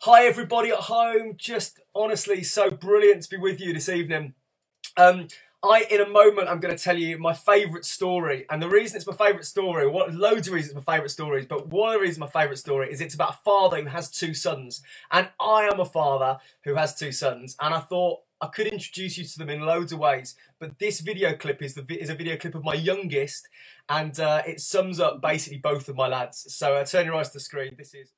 Hi everybody at home, just honestly so brilliant to be with you this evening. In a moment I'm going to tell you my favourite story, and the reason it's my favourite story, loads of reasons it's my favourite stories, but one of the reasons my favourite story is it's about a father who has two sons, and I am a father who has two sons, and I thought I could introduce you to them in loads of ways, but this video clip is a video clip of my youngest, and it sums up basically both of my lads. So turn your eyes to the screen, this is...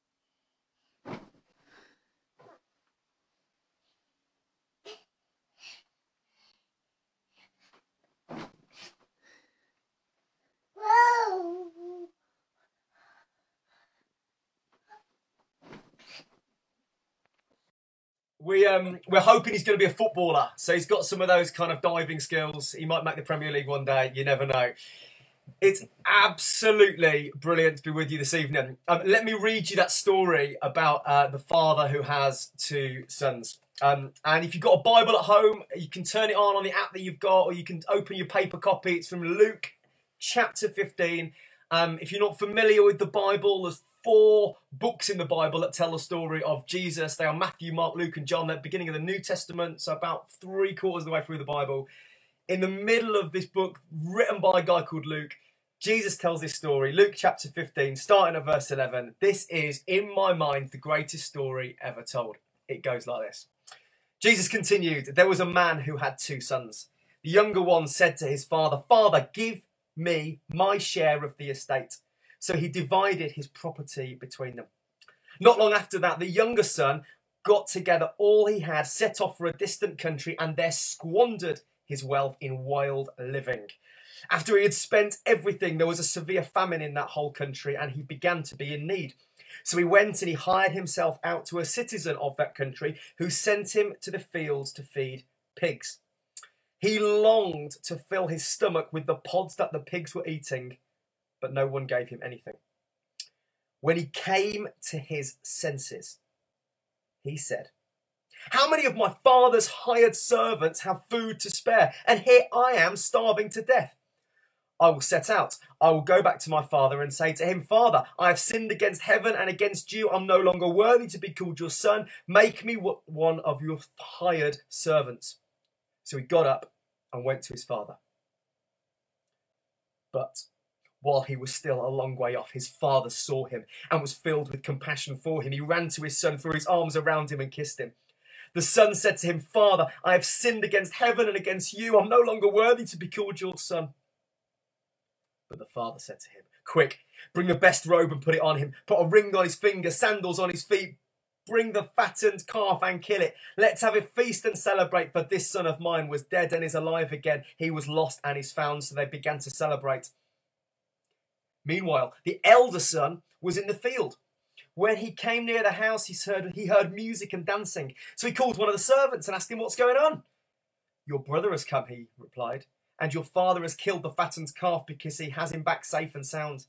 We're hoping he's going to be a footballer, so he's got some of those kind of diving skills. He might make the Premier League one day, you never know. It's absolutely brilliant to be with you this evening. Let me read you that story about the father who has two sons. And if you've got a Bible at home, you can turn it on the app that you've got, or you can open your paper copy. It's from Luke chapter 15. If you're not familiar with the Bible, there's 4 books in the Bible that tell the story of Jesus. They are Matthew, Mark, Luke and John. They're the beginning of the New Testament, so about 3/4 of the way through the Bible. In the middle of this book, written by a guy called Luke, Jesus tells this story, Luke chapter 15, starting at verse 11. This is, in my mind, the greatest story ever told. It goes like this. Jesus continued, there was a man who had two sons. The younger one said to his father, Father, give me my share of the estate. So he divided his property between them. Not long after that, the younger son got together all he had, set off for a distant country, and there squandered his wealth in wild living. After he had spent everything, there was a severe famine in that whole country, and he began to be in need. So he went and he hired himself out to a citizen of that country, who sent him to the fields to feed pigs. He longed to fill his stomach with the pods that the pigs were eating, but no one gave him anything. When he came to his senses, he said, how many of my father's hired servants have food to spare? And here I am starving to death. I will set out. I will go back to my father and say to him, Father, I have sinned against heaven and against you. I'm no longer worthy to be called your son. Make me one of your hired servants. So he got up and went to his father. But while he was still a long way off, his father saw him and was filled with compassion for him. He ran to his son, threw his arms around him and kissed him. The son said to him, Father, I have sinned against heaven and against you. I'm no longer worthy to be called your son. But the father said to him, Quick, bring the best robe and put it on him. Put a ring on his finger, sandals on his feet. Bring the fattened calf and kill it. Let's have a feast and celebrate, for this son of mine was dead and is alive again. He was lost and is found, so they began to celebrate. Meanwhile, the elder son was in the field. When he came near the house, he heard music and dancing. So he called one of the servants and asked him, What's going on? Your brother has come, he replied, and your father has killed the fattened calf because he has him back safe and sound.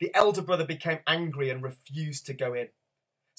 The elder brother became angry and refused to go in.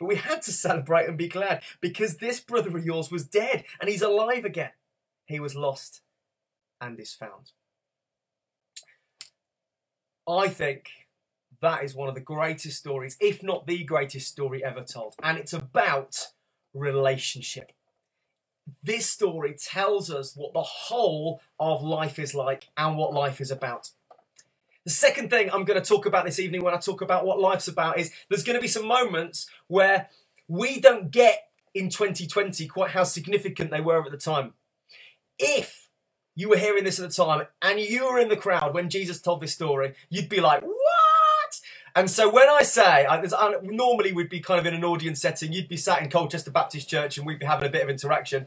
But we had to celebrate and be glad because this brother of yours was dead and he's alive again. He was lost and is found. I think that is one of the greatest stories, if not the greatest story ever told. And it's about relationship. This story tells us what the whole of life is like and what life is about. The second thing I'm going to talk about this evening when I talk about what life's about is there's going to be some moments where we don't get in 2020 quite how significant they were at the time. If you were hearing this at the time and you were in the crowd when Jesus told this story, you'd be like, what? And so when I say, normally we'd be kind of in an audience setting, you'd be sat in Colchester Baptist Church and we'd be having a bit of interaction.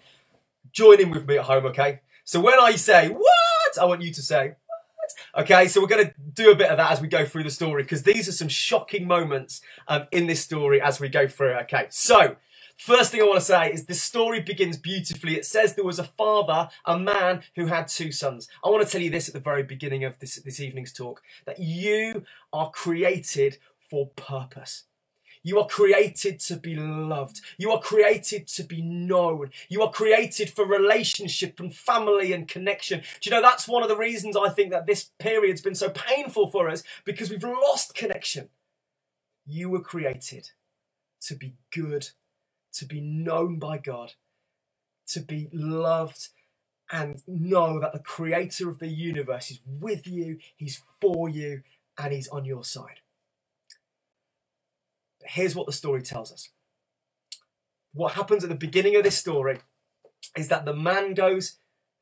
Join in with me at home, okay? So when I say, what? I want you to say, what? Okay, so we're going to do a bit of that as we go through the story because these are some shocking moments in this story as we go through, okay? So First thing I want to say is this story begins beautifully. It says there was a father, a man who had two sons. I want to tell you this at the very beginning of this evening's talk, that you are created for purpose. You are created to be loved. You are created to be known. You are created for relationship and family and connection. Do you know, that's one of the reasons I think that this period's been so painful for us, because we've lost connection. You were created to be good, to be known by God, to be loved, and know that the creator of the universe is with you, he's for you, and he's on your side. Here's what the story tells us. What happens at the beginning of this story is that the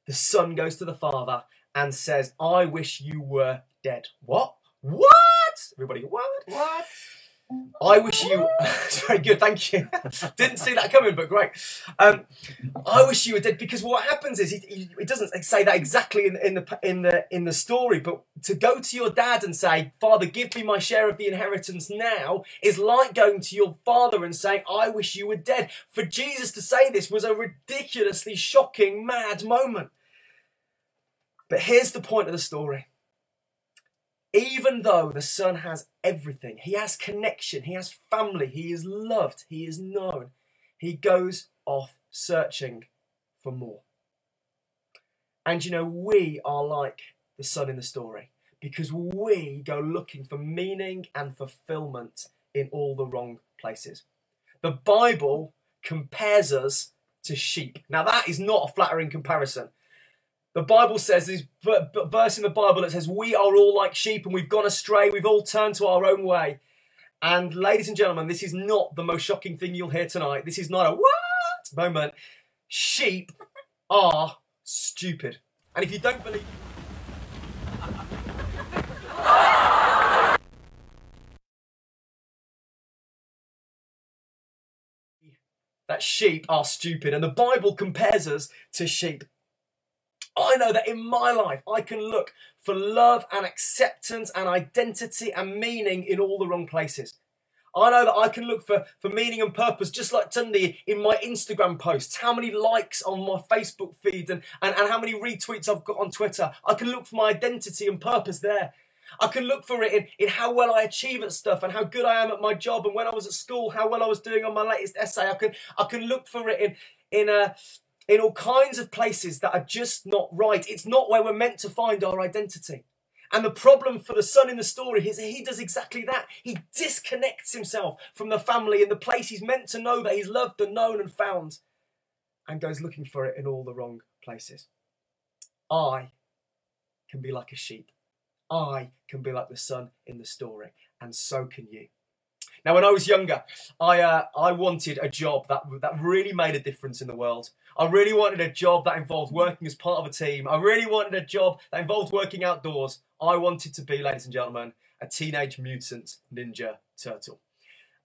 son goes to the father and says, I wish you were dead. What? What? Everybody, what? What? I wish you... Very good, thank you. Didn't see that coming, but great. I wish you were dead, because what happens is, it doesn't say that exactly in the story, but to go to your dad and say, Father, give me my share of the inheritance now, is like going to your father and saying, I wish you were dead. For Jesus to say this was a ridiculously shocking, mad moment. But here's the point of the story. Even though the son has everything, he has connection, he has family, he is loved, he is known, he goes off searching for more. And you know, we are like the son in the story, because we go looking for meaning and fulfillment in all the wrong places. The Bible compares us to sheep. Now, that is not a flattering comparison. The Bible says, this verse in the Bible that says, we are all like sheep and we've gone astray, we've all turned to our own way. And ladies and gentlemen, this is not the most shocking thing you'll hear tonight. This is not a what moment. Sheep are stupid. And if you don't believe... that sheep are stupid. And the Bible compares us to sheep. I know that in my life, I can look for love and acceptance and identity and meaning in all the wrong places. I know that I can look for meaning and purpose, just like Tunde, in my Instagram posts, how many likes on my Facebook feed and how many retweets I've got on Twitter. I can look for my identity and purpose there. I can look for it in how well I achieve at stuff and how good I am at my job, and when I was at school, how well I was doing on my latest essay. I can look for it in all kinds of places that are just not right. It's not where we're meant to find our identity. And the problem for the son in the story is he does exactly that. He disconnects himself from the family and the place he's meant to know that he's loved and known and found, and goes looking for it in all the wrong places. I can be like a sheep. I can be like the son in the story, and so can you. Now, when I was younger, I wanted a job that really made a difference in the world. I really wanted a job that involved working as part of a team. I really wanted a job that involved working outdoors. I wanted to be, ladies and gentlemen, a Teenage Mutant Ninja Turtle.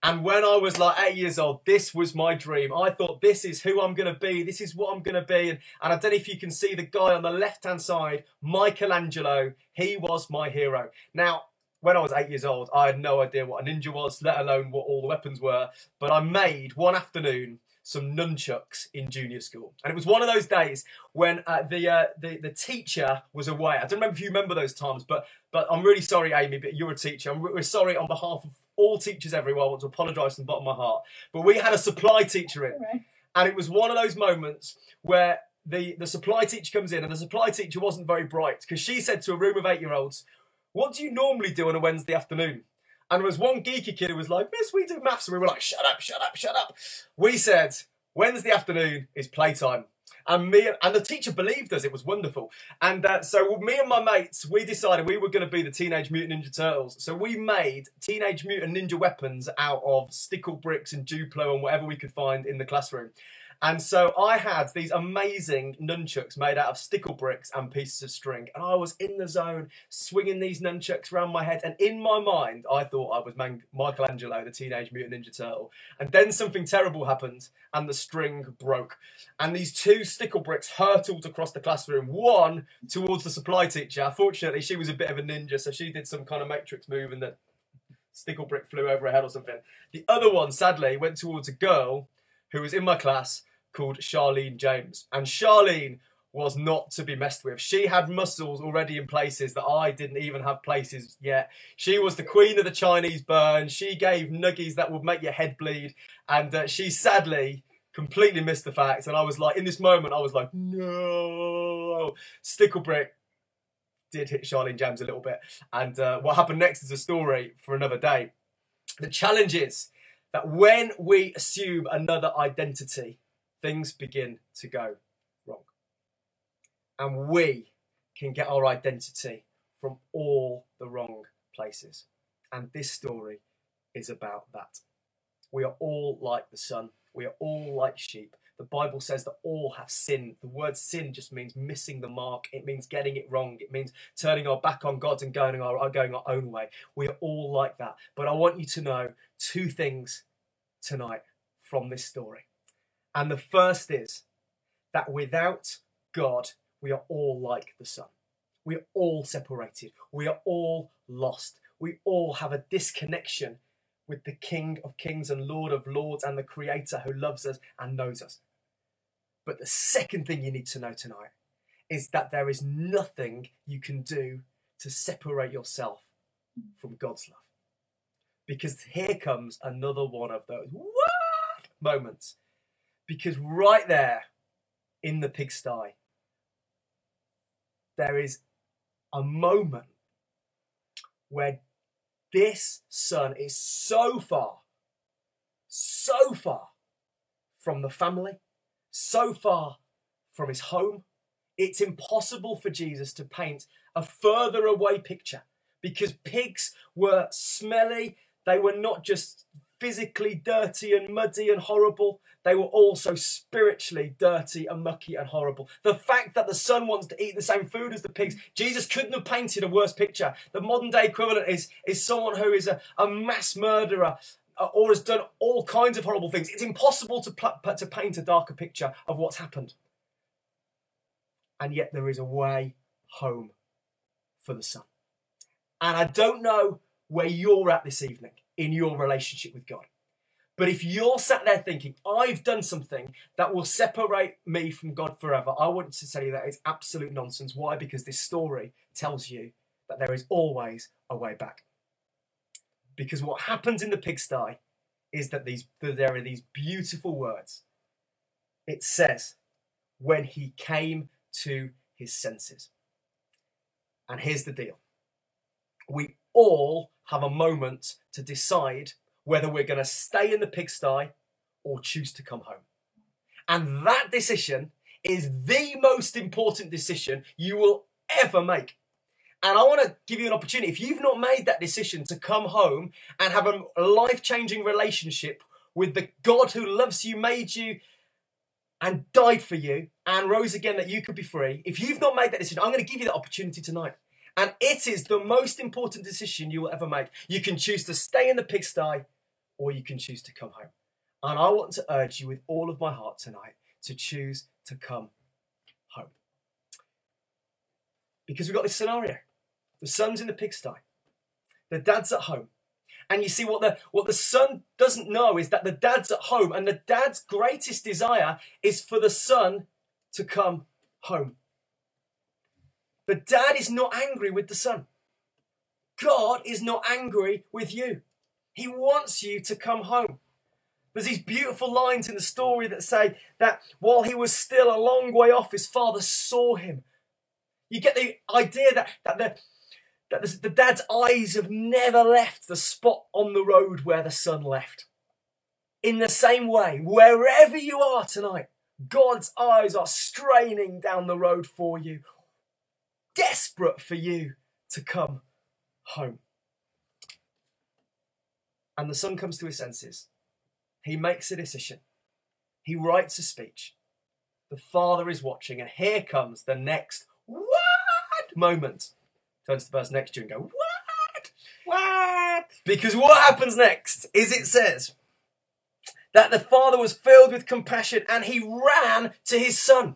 And when I was like 8 years old, this was my dream. I thought, this is who I'm going to be. This is what I'm going to be. And I don't know if you can see the guy on the left-hand side, Michelangelo. He was my hero. Now, when I was 8 years old, I had no idea what a ninja was, let alone what all the weapons were. But I made, one afternoon, some nunchucks in junior school. And it was one of those days when the teacher was away. I don't remember if you remember those times, but I'm really sorry, Amy, but you're a teacher. We're sorry on behalf of all teachers everywhere. I want to apologise from the bottom of my heart. But we had a supply teacher in. Right. And it was one of those moments where the supply teacher comes in, and the supply teacher wasn't very bright, because she said to a room of 8-year-olds, what do you normally do on a Wednesday afternoon? And there was one geeky kid who was like, Miss, we do maths. And we were like, shut up, shut up, shut up. We said, Wednesday afternoon is playtime. And the teacher believed us. It was wonderful. And so me and my mates, we decided we were going to be the Teenage Mutant Ninja Turtles. So we made Teenage Mutant Ninja weapons out of Stickle bricks and Duplo and whatever we could find in the classroom. And so I had these amazing nunchucks made out of stickle bricks and pieces of string. And I was in the zone, swinging these nunchucks around my head. And in my mind, I thought I was Michelangelo, the Teenage Mutant Ninja Turtle. And then something terrible happened, and the string broke. And these two stickle bricks hurtled across the classroom, one towards the supply teacher. Fortunately, she was a bit of a ninja, so she did some kind of matrix move, and the stickle brick flew over her head or something. The other one, sadly, went towards a girl who was in my class called Charlene James. And Charlene was not to be messed with. She had muscles already in places that I didn't even have places yet. She was the queen of the Chinese burn. She gave nuggies that would make your head bleed. And she sadly completely missed the fact. And I was like, in this moment, I was like, no. Sticklebrick did hit Charlene James a little bit. And what happened next is a story for another day. The challenge is that when we assume another identity, things begin to go wrong. And we can get our identity from all the wrong places. And this story is about that. We are all like the sun. We are all like sheep. The Bible says that all have sinned. The word sin just means missing the mark. It means getting it wrong. It means turning our back on God and going our own way. We are all like that. But I want you to know two things tonight from this story. And the first is that without God, we are all like the sun. We are all separated. We are all lost. We all have a disconnection with the King of Kings and Lord of Lords and the Creator who loves us and knows us. But the second thing you need to know tonight is that there is nothing you can do to separate yourself from God's love. Because here comes another one of those what moments. Because right there in the pigsty, there is a moment where this son is so far from the family, so far from his home. It's impossible for Jesus to paint a further away picture because pigs were smelly. They were not just physically dirty and muddy and horrible. They were also spiritually dirty and mucky and horrible. The fact that the son wants to eat the same food as the pigs, Jesus couldn't have painted a worse picture. The modern day equivalent is someone who is a mass murderer or has done all kinds of horrible things. It's impossible to paint a darker picture of what's happened. And yet there is a way home for the son. And I don't know where you're at this evening in your relationship with God. But if you're sat there thinking, I've done something that will separate me from God forever, I want to tell you that it's absolute nonsense. Why? Because this story tells you that there is always a way back. Because what happens in the pigsty is that there are these beautiful words. It says, when he came to his senses. And here's the deal. We all have a moment to decide whether we're going to stay in the pigsty or choose to come home. And that decision is the most important decision you will ever make. And I want to give you an opportunity, if you've not made that decision to come home and have a life-changing relationship with the God who loves you, made you, and died for you, and rose again that you could be free. If you've not made that decision, I'm going to give you that opportunity tonight. And it is the most important decision you will ever make. You can choose to stay in the pigsty or you can choose to come home. And I want to urge you with all of my heart tonight to choose to come home. Because we've got this scenario. The son's in the pigsty. The dad's at home. And you see what the son doesn't know is that the dad's at home and the dad's greatest desire is for the son to come home. The dad is not angry with the son. God is not angry with you. He wants you to come home. There's these beautiful lines in the story that say that while he was still a long way off, his father saw him. You get the idea that the dad's eyes have never left the spot on the road where the son left. In the same way, wherever you are tonight, God's eyes are straining down the road for you, desperate for you to come home. And the son comes to his senses. He makes a decision. He writes a speech. The father is watching, and here comes the next what moment. Turns to the person next to you and go, what? What? Because what happens next is it says that the father was filled with compassion and he ran to his son.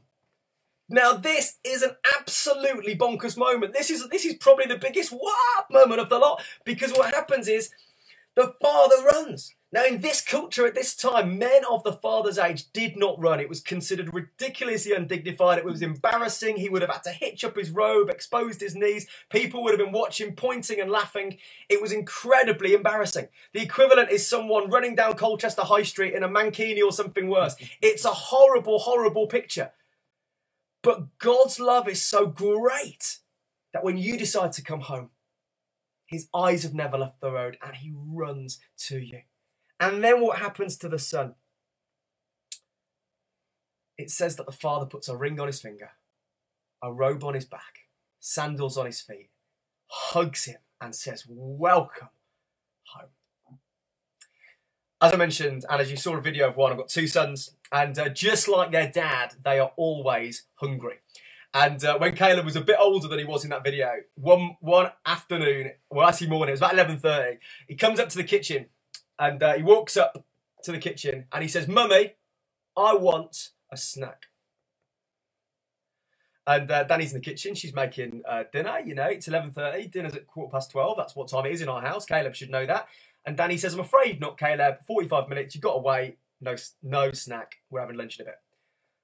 Now, this is an absolutely bonkers moment. This is probably the biggest what moment of the lot, because what happens is the father runs. Now, in this culture at this time, men of the father's age did not run. It was considered ridiculously undignified. It was embarrassing. He would have had to hitch up his robe, exposed his knees. People would have been watching, pointing and laughing. It was incredibly embarrassing. The equivalent is someone running down Colchester High Street in a mankini or something worse. It's a horrible, horrible picture. But God's love is so great that when you decide to come home, his eyes have never left the road and he runs to you. And then what happens to the son? It says that the father puts a ring on his finger, a robe on his back, sandals on his feet, hugs him and says, welcome home. As I mentioned, and as you saw a video of one, I've got two sons, and just like their dad, they are always hungry. And when Caleb was a bit older than he was in that video, one afternoon, well actually morning, it was about 11:30, he comes up to the kitchen. And he walks up to the kitchen and he says, Mummy, I want a snack. And Danny's in the kitchen. She's making dinner. You know, it's 11:30. Dinner's at 12:15. That's what time it is in our house. Caleb should know that. And Danny says, I'm afraid not, Caleb. 45 minutes. You've got to wait. No snack. We're having lunch in a bit.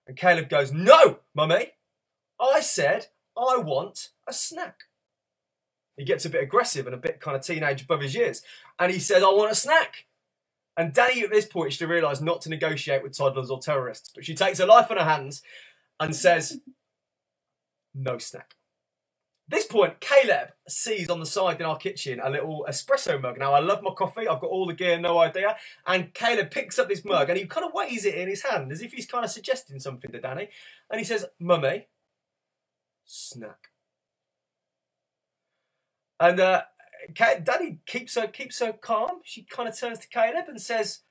And Caleb goes, no, Mummy. I said I want a snack. He gets a bit aggressive and a bit kind of teenage above his years. And he says, I want a snack. And Danny, at this point, should realise not to negotiate with toddlers or terrorists. But she takes her life in her hands and says, no snack. At this point, Caleb sees on the side in our kitchen a little espresso mug. Now, I love my coffee. I've got all the gear, no idea. And Caleb picks up this mug and he kind of weighs it in his hand as if he's kind of suggesting something to Danny. And he says, Mummy, snack. And Danny keeps her calm. She kind of turns to Caleb and says,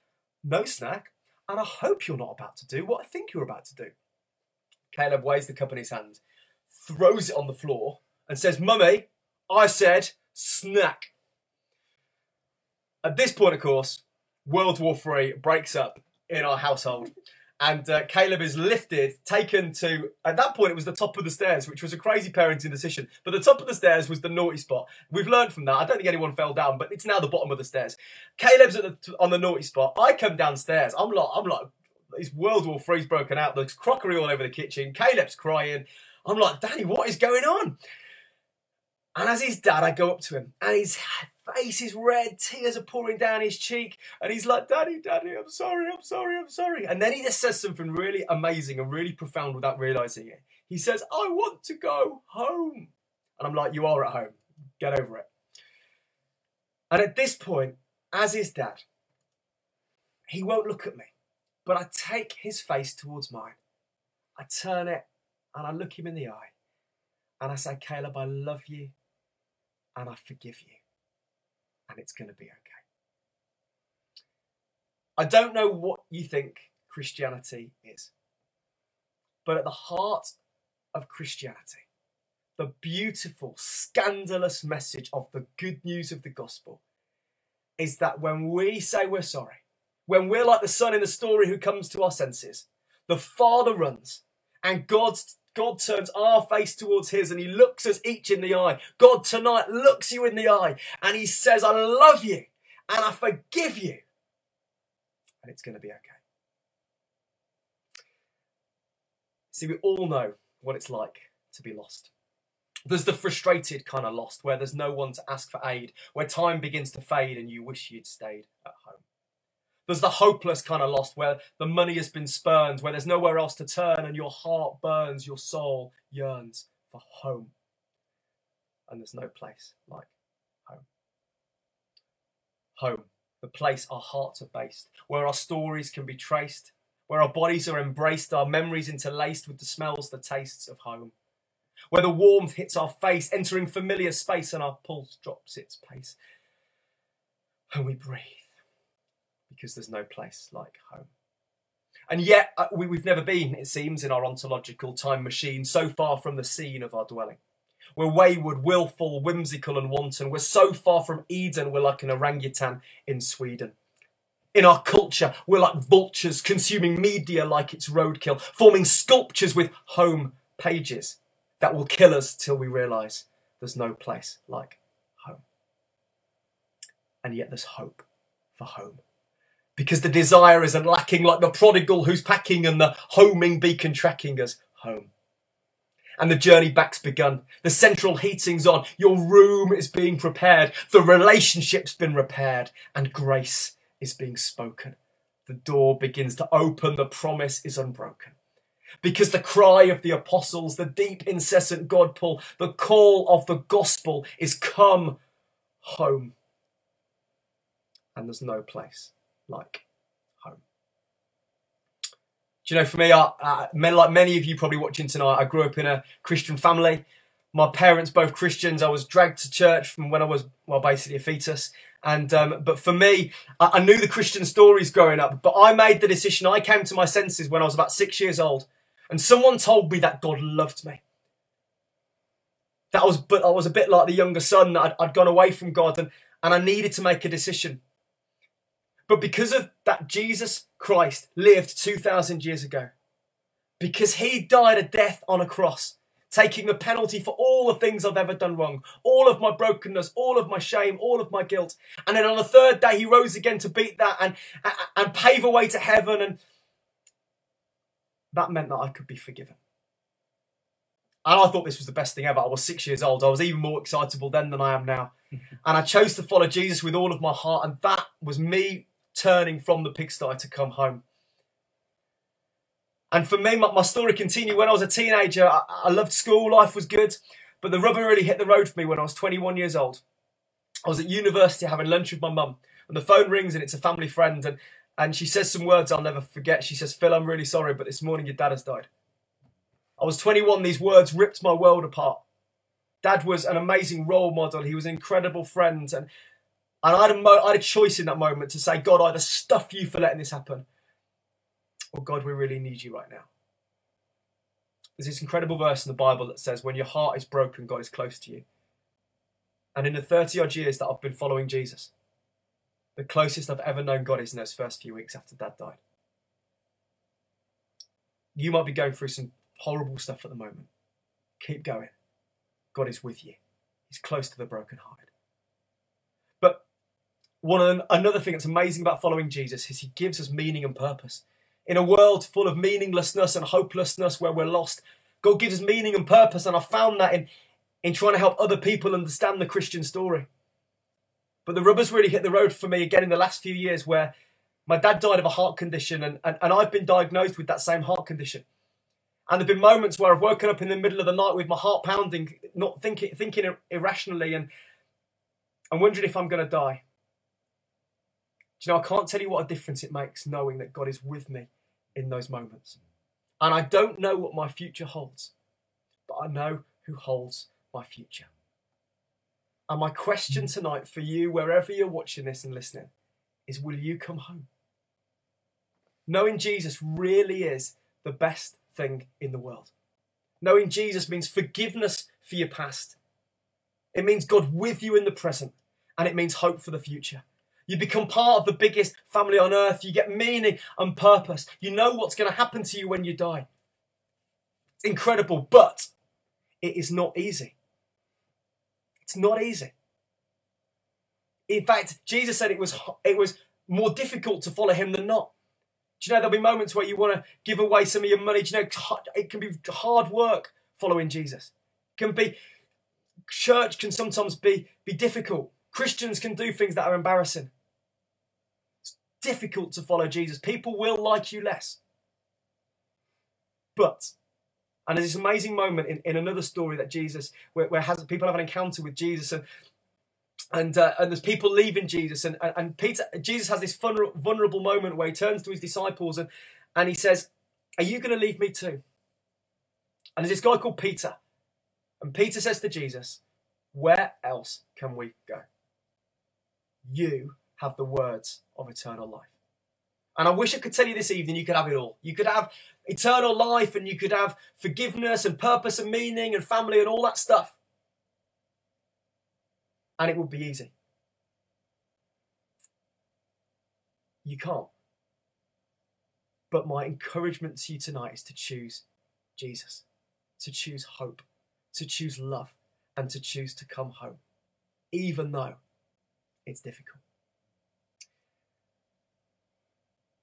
no snack, and I hope you're not about to do what I think you're about to do. Caleb weighs the cup in his hand, throws it on the floor, and says, Mummy, I said snack. At this point, of course, World War III breaks up in our household. And Caleb is lifted, taken to, at that point it was the top of the stairs, which was a crazy parenting decision. But the top of the stairs was the naughty spot. We've learned from that. I don't think anyone fell down, but it's now the bottom of the stairs. Caleb's on the naughty spot. I come downstairs. I'm like, it's World War III's broken out. There's crockery all over the kitchen. Caleb's crying. I'm like, Danny, what is going on? And as his dad, I go up to him. And his face is red, tears are pouring down his cheek. And he's like, Daddy, I'm sorry. And then he just says something really amazing and really profound without realising it. He says, I want to go home. And I'm like, you are at home. Get over it. And at this point, as his dad, he won't look at me. But I take his face towards mine. I turn it and I look him in the eye. And I say, Caleb, I love you and I forgive you. And it's going to be okay. I don't know what you think Christianity is, but at the heart of Christianity, the beautiful, scandalous message of the good news of the gospel is that when we say we're sorry, when we're like the son in the story who comes to our senses, the father runs and God turns our face towards his and he looks us each in the eye. God tonight looks you in the eye and he says, I love you and I forgive you. And it's going to be okay. See, we all know what it's like to be lost. There's the frustrated kind of lost where there's no one to ask for aid, where time begins to fade and you wish you'd stayed at home. There's the hopeless kind of lost where the money has been spurned, where there's nowhere else to turn and your heart burns, your soul yearns for home. And there's no place like home. Home, the place our hearts are based, where our stories can be traced, where our bodies are embraced, our memories interlaced with the smells, the tastes of home. Where the warmth hits our face, entering familiar space and our pulse drops its pace. And we breathe. Because there's no place like home. And yet, we've never been, it seems, in our ontological time machine, so far from the scene of our dwelling. We're wayward, willful, whimsical and wanton. We're so far from Eden, we're like an orangutan in Sweden. In our culture, we're like vultures, consuming media like it's roadkill, forming sculptures with home pages that will kill us till we realise there's no place like home. And yet there's hope for home. because the desire isn't lacking, like the prodigal who's packing and the homing beacon tracking us home. And the journey back's begun. The central heating's on. Your room is being prepared. The relationship's been repaired. And grace is being spoken. The door begins to open. The promise is unbroken. Because the cry of the apostles, the deep, incessant God pull, the call of the gospel is come home. And there's no place like home. Do you know, for me, like many of you probably watching tonight, I grew up in a Christian family. My parents, both Christians. I was dragged to church from when I was, well, basically a fetus. And but for me, I knew the Christian stories growing up. But I made the decision. I came to my senses when I was about 6 years old, and someone told me that God loved me. But I was a bit like the younger son, that I'd gone away from God, and I needed to make a decision. But because of that, Jesus Christ lived 2,000 years ago, because he died a death on a cross, taking the penalty for all the things I've ever done wrong, all of my brokenness, all of my shame, all of my guilt. And then on the third day, he rose again to beat that and pave a way to heaven. And that meant that I could be forgiven. And I thought this was the best thing ever. I was 6 years old. I was even more excitable then than I am now. And I chose to follow Jesus with all of my heart. And that was me turning from the pigsty to come home. And for me, my story continued. When I was a teenager, I loved school. Life was good. But the rubber really hit the road for me when I was 21 years old. I was at university having lunch with my mum. And the phone rings, and it's a family friend. And she says some words I'll never forget. She says, "Phil, I'm really sorry, but this morning your dad has died." I was 21. These words ripped my world apart. Dad was an amazing role model. He was an incredible friend. And I had a choice in that moment to say, "God, either stuff you for letting this happen, or God, we really need you right now." There's this incredible verse in the Bible that says, when your heart is broken, God is close to you. And in the 30 odd years that I've been following Jesus, the closest I've ever known God is in those first few weeks after Dad died. You might be going through some horrible stuff at the moment. Keep going. God is with you. He's close to the brokenhearted. But another thing that's amazing about following Jesus is he gives us meaning and purpose. In a world full of meaninglessness and hopelessness where we're lost, God gives us meaning and purpose, and I found that in trying to help other people understand the Christian story. But the rubber's really hit the road for me again in the last few years, where my dad died of a heart condition, and I've been diagnosed with that same heart condition. And there've been moments where I've woken up in the middle of the night with my heart pounding, not thinking irrationally, and I'm wondering if I'm going to die. Do you know, I can't tell you what a difference it makes knowing that God is with me in those moments. And I don't know what my future holds, but I know who holds my future. And my question tonight for you, wherever you're watching this and listening, is will you come home? Knowing Jesus really is the best thing in the world. Knowing Jesus means forgiveness for your past. It means God with you in the present, and it means hope for the future. You become part of the biggest family on earth. You get meaning and purpose. You know what's going to happen to you when you die. It's incredible, but it is not easy. It's not easy. In fact, Jesus said it was more difficult to follow him than not. Do you know, there'll be moments where you want to give away some of your money. Do you know, it can be hard work following Jesus. Church can sometimes be difficult. Christians can do things that are embarrassing. Difficult to follow Jesus. People will like you less. But, and there's this amazing moment in another story that Jesus, where people have an encounter with Jesus, and there's people leaving Jesus, and Peter, Jesus has this vulnerable moment where he turns to his disciples and he says, "Are you going to leave me too?" And there's this guy called Peter, and Peter says to Jesus, "Where else can we go? You have the words of eternal life." And I wish I could tell you this evening, you could have it all. You could have eternal life, and you could have forgiveness and purpose and meaning and family and all that stuff. And it would be easy. You can't. But my encouragement to you tonight is to choose Jesus, to choose hope, to choose love, and to choose to come home, even though it's difficult.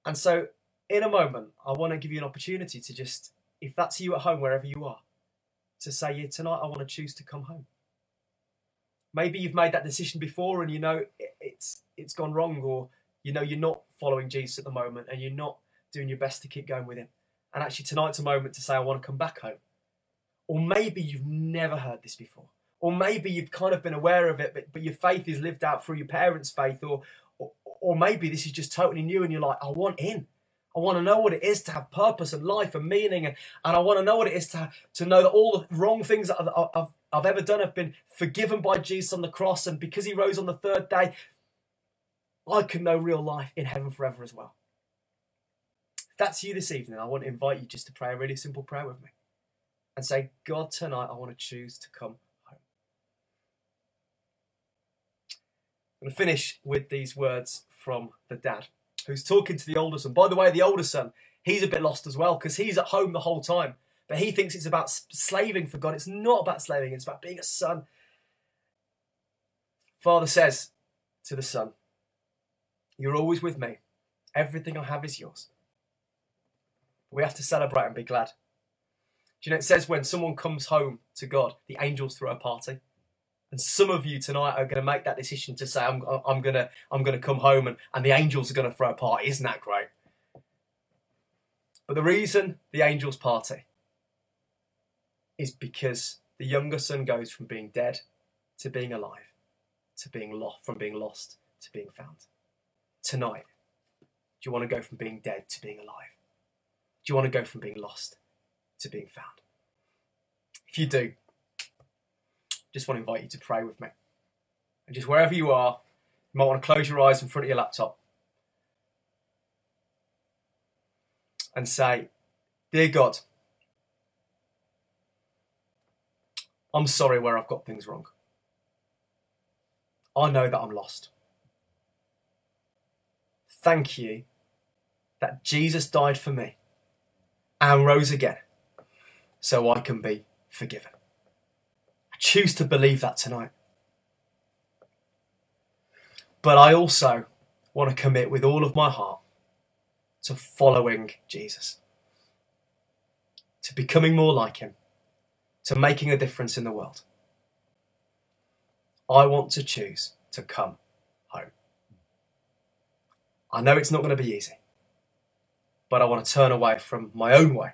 And so in a moment, I want to give you an opportunity to just, if that's you at home, wherever you are, to say, yeah, tonight I want to choose to come home. Maybe you've made that decision before and you know it's gone wrong, or you know you're not following Jesus at the moment and you're not doing your best to keep going with him. And actually tonight's a moment to say, I want to come back home. Or maybe you've never heard this before. Or maybe you've kind of been aware of it, but your faith is lived out through your parents' faith. Or maybe this is just totally new and you're like, I want in. I want to know what it is to have purpose and life and meaning. And I want to know what it is to know that all the wrong things that I've ever done have been forgiven by Jesus on the cross. And because he rose on the third day, I can know real life in heaven forever as well. If that's you this evening, I want to invite you just to pray a really simple prayer with me and say, God, tonight I want to choose to come home. I'm going to finish with these words from the dad who's talking to the older son. By the way, the older son, he's a bit lost as well because he's at home the whole time. But he thinks it's about slaving for God. It's not about slaving. It's about being a son. Father says to the son, you're always with me. Everything I have is yours. We have to celebrate and be glad. Do you know, it says when someone comes home to God, the angels throw a party. And some of you tonight are going to make that decision to say, I'm going to come home and the angels are going to throw a party. Isn't that great? But the reason the angels party is because the younger son goes from being dead to being alive, to being lost, from being lost to being found. Tonight, do you want to go from being dead to being alive? Do you want to go from being lost to being found? If you do, just want to invite you to pray with me. And just wherever you are, you might want to close your eyes in front of your laptop and say, Dear God, I'm sorry where I've got things wrong. I know that I'm lost. Thank you that Jesus died for me and rose again so I can be forgiven. I choose to believe that tonight. But I also want to commit with all of my heart to following Jesus, to becoming more like him, to making a difference in the world. I want to choose to come home. I know it's not going to be easy, but I want to turn away from my own way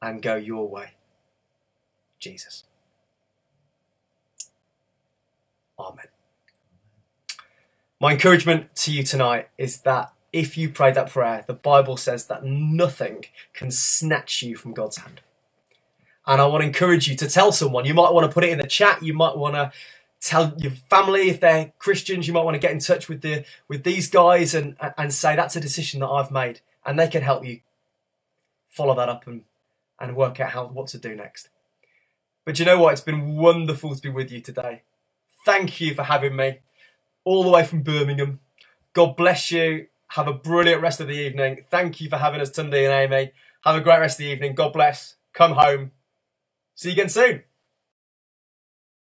and go your way, Jesus. Amen. My encouragement to you tonight is that if you pray that prayer, the Bible says that nothing can snatch you from God's hand. And I want to encourage you to tell someone. You might want to put it in the chat. You might want to tell your family if they're Christians. You might want to get in touch with these guys and say, that's a decision that I've made. And they can help you follow that up and work out what to do next. But you know what? It's been wonderful to be with you today. Thank you for having me all the way from Birmingham. God bless you. Have a brilliant rest of the evening. Thank you for having us, Tunde and Amy. Have a great rest of the evening. God bless. Come home. See you again soon.